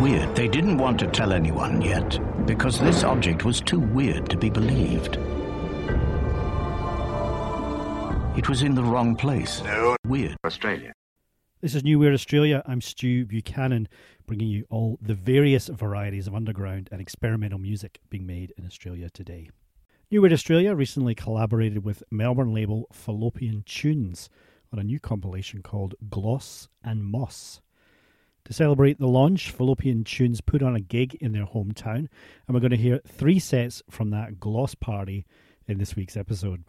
weird. They didn't want to tell anyone yet, because this object was too weird to be believed. It was in the wrong place. New Weird Australia. This is New Weird Australia. I'm Stu Buchanan, bringing you all the various varieties of underground and experimental music being made in Australia today. New Weird Australia recently collaborated with Melbourne label Fallopian Tunes on a new compilation called Gloss and Moss. To celebrate the launch, Fallopian Tunes put on a gig in their hometown, and we're going to hear three sets from that Gloss Party in this week's episode.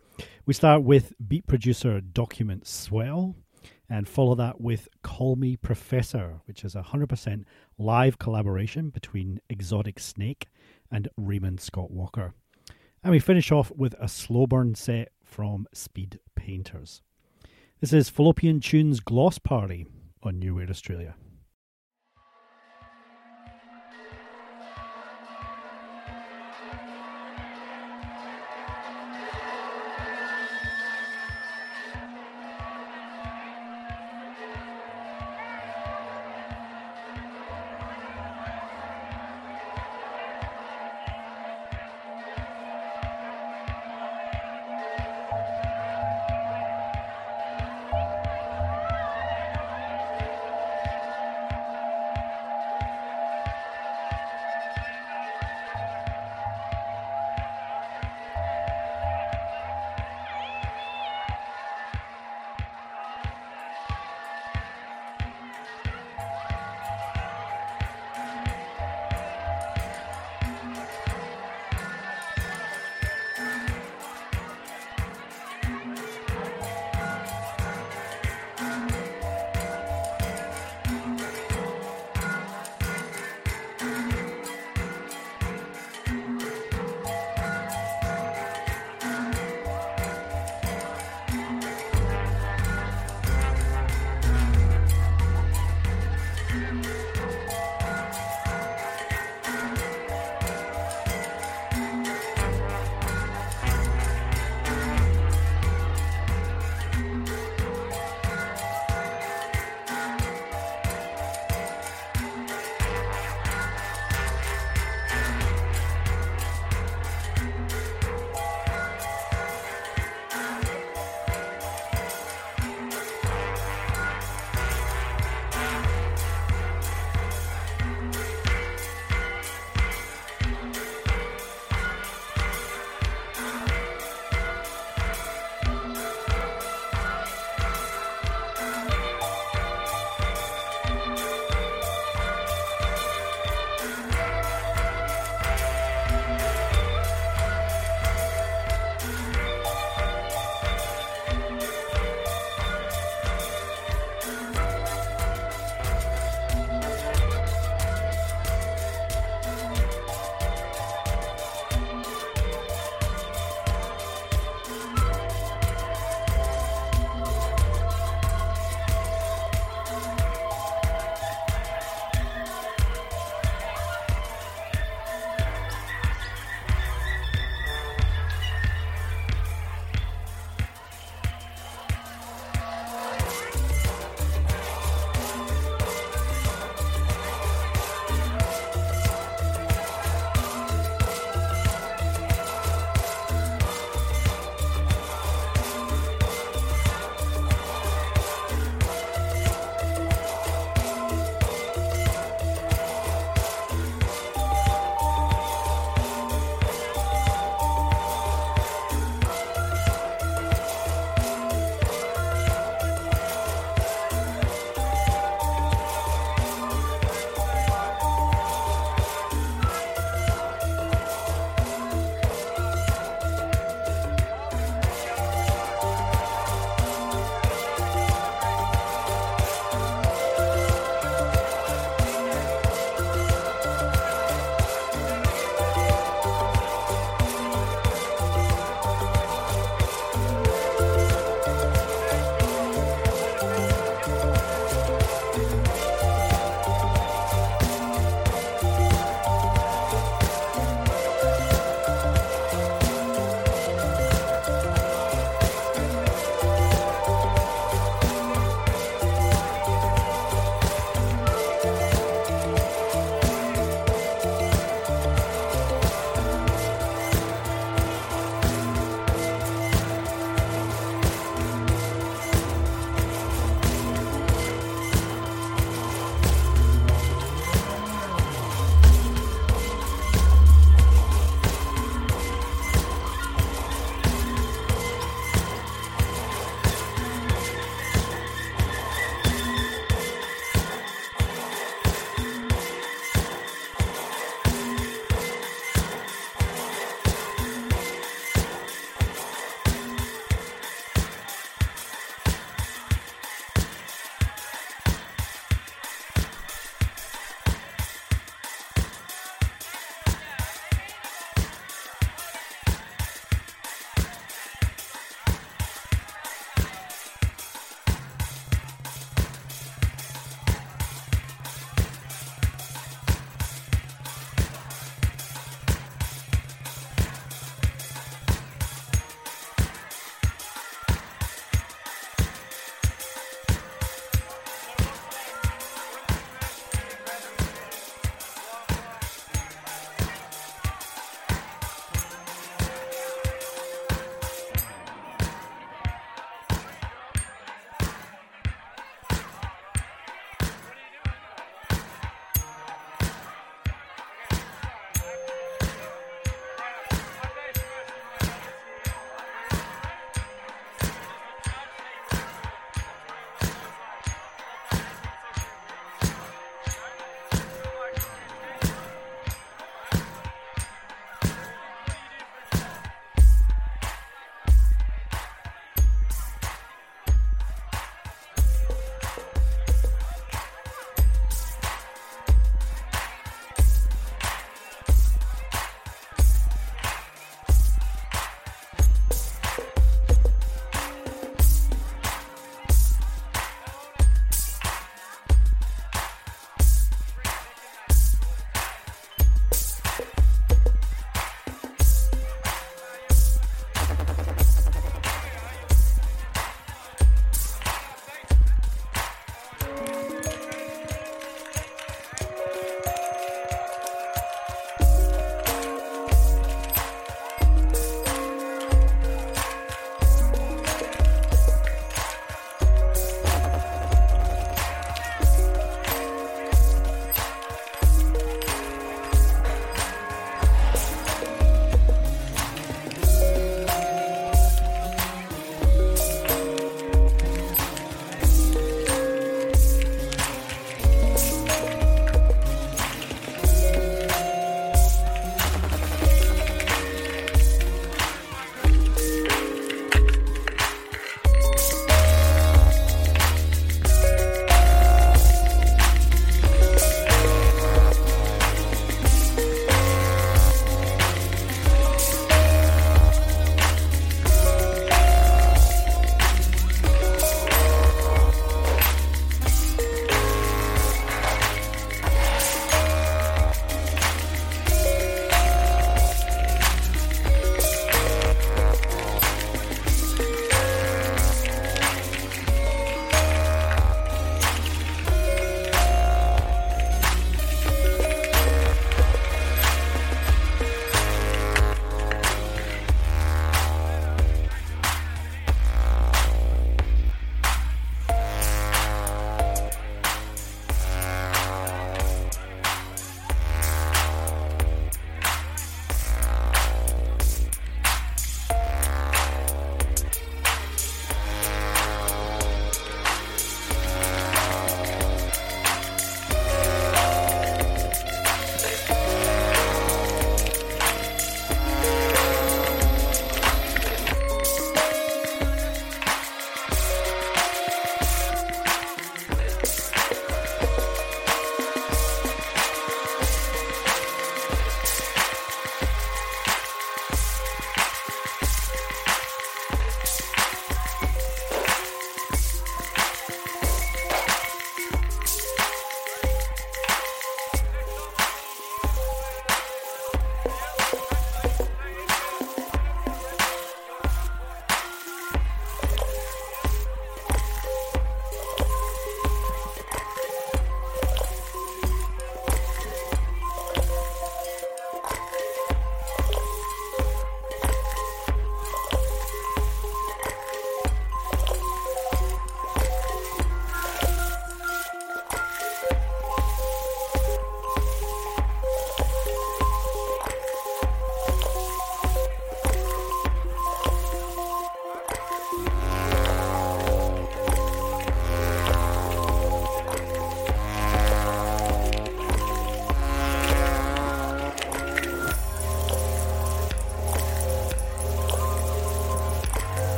We start with beat producer Document Swell, and follow that with Call Me Professor, which is a 100% live collaboration between Exotic Snake and Raymond Scott Walker. And we finish off with a slow burn set from Speed Painters. This is Fallopian Tunes Gloss Party on New Weird Australia.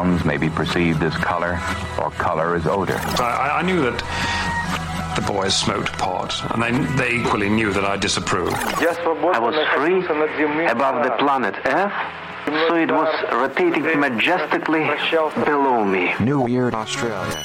sounds may be perceived as color, or color as odor. I knew that the boys smoked pot, and they equally knew that I disapproved. I was free above the planet Earth, so it was rotating majestically below me. New Weird Australia.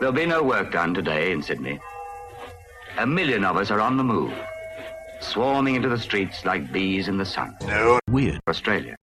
There'll be no work done today in Sydney. 1 million of us are on the move, swarming into the streets like bees in the sun. No. Weird Australia.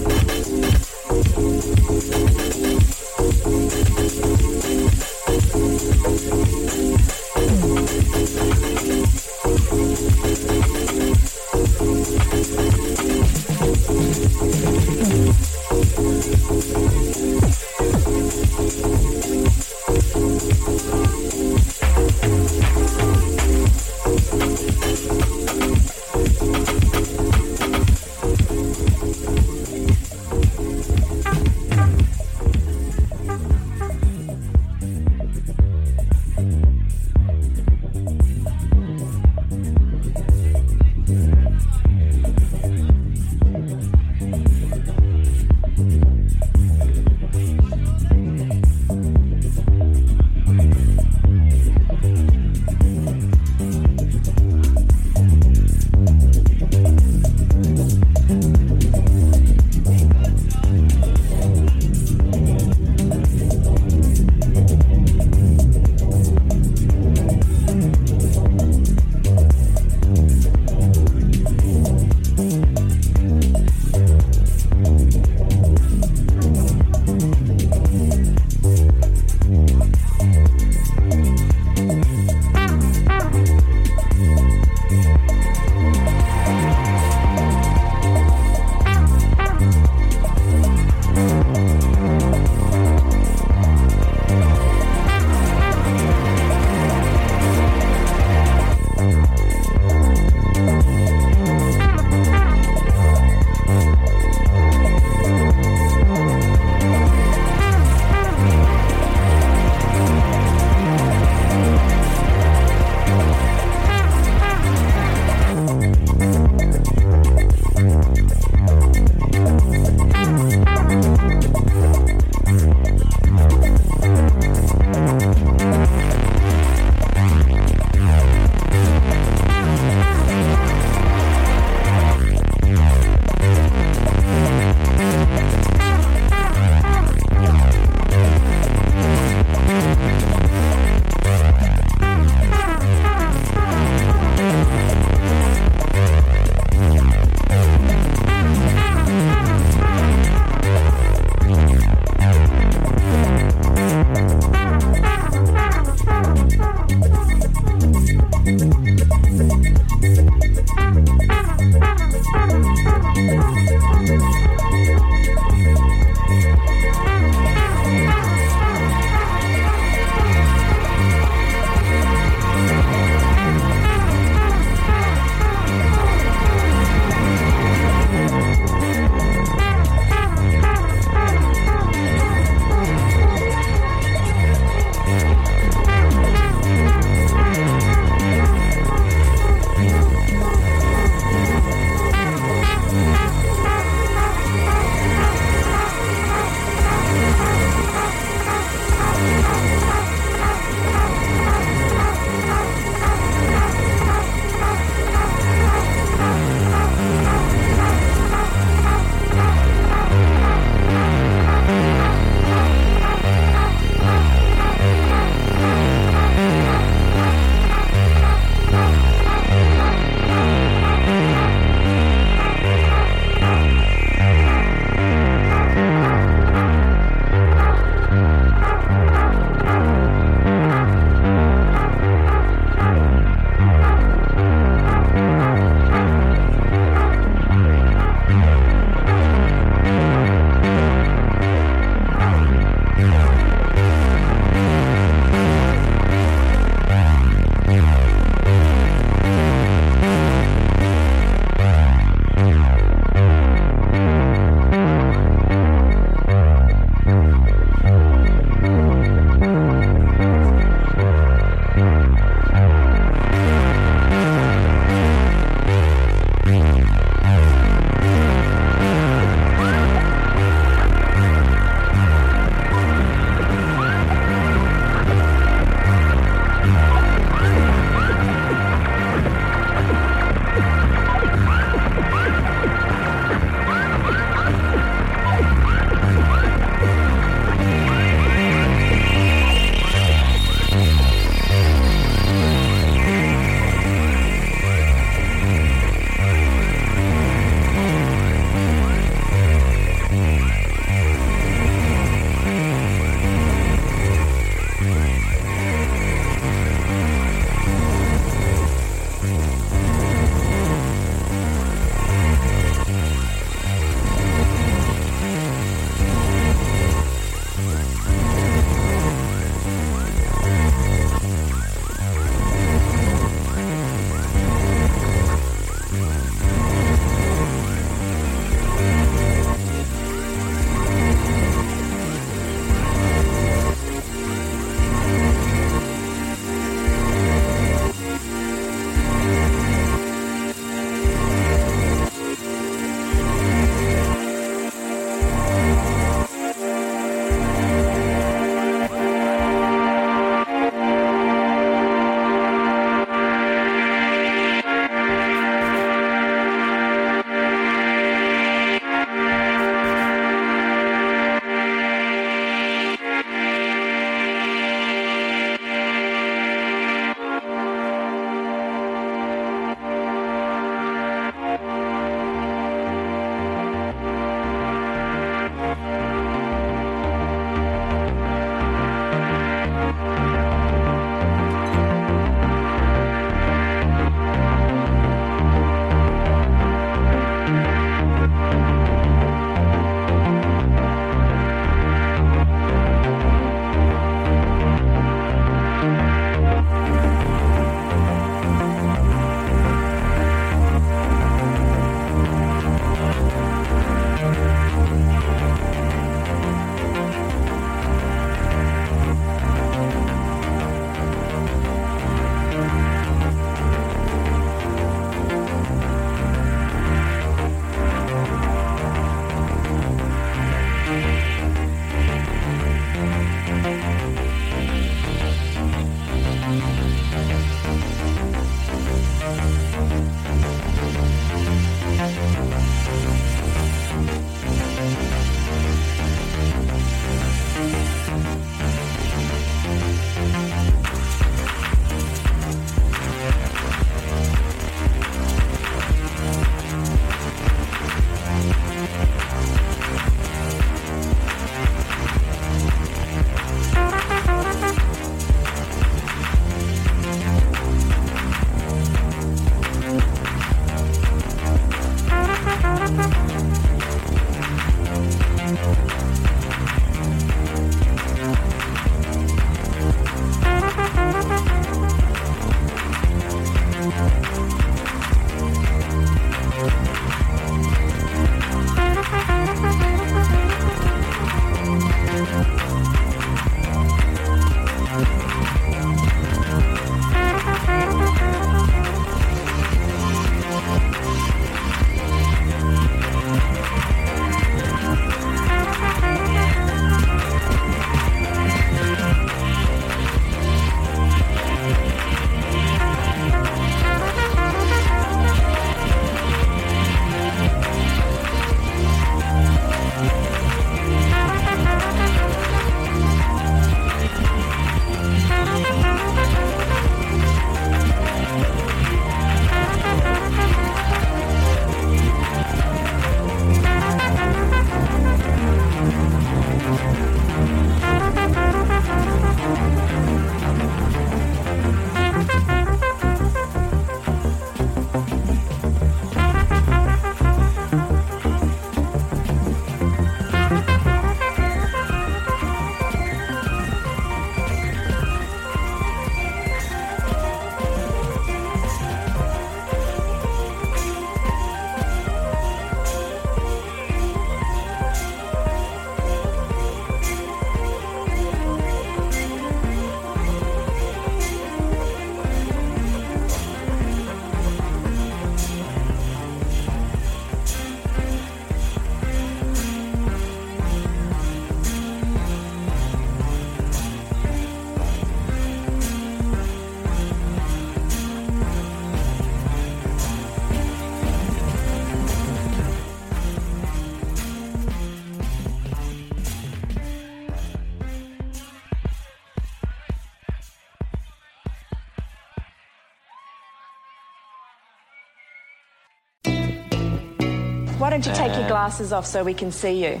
Why don't you take your glasses off so we can see you?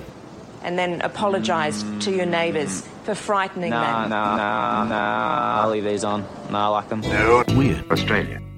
And then apologise to your neighbours for frightening them. Nah, I'll leave these on. I like them. New Weird Australia.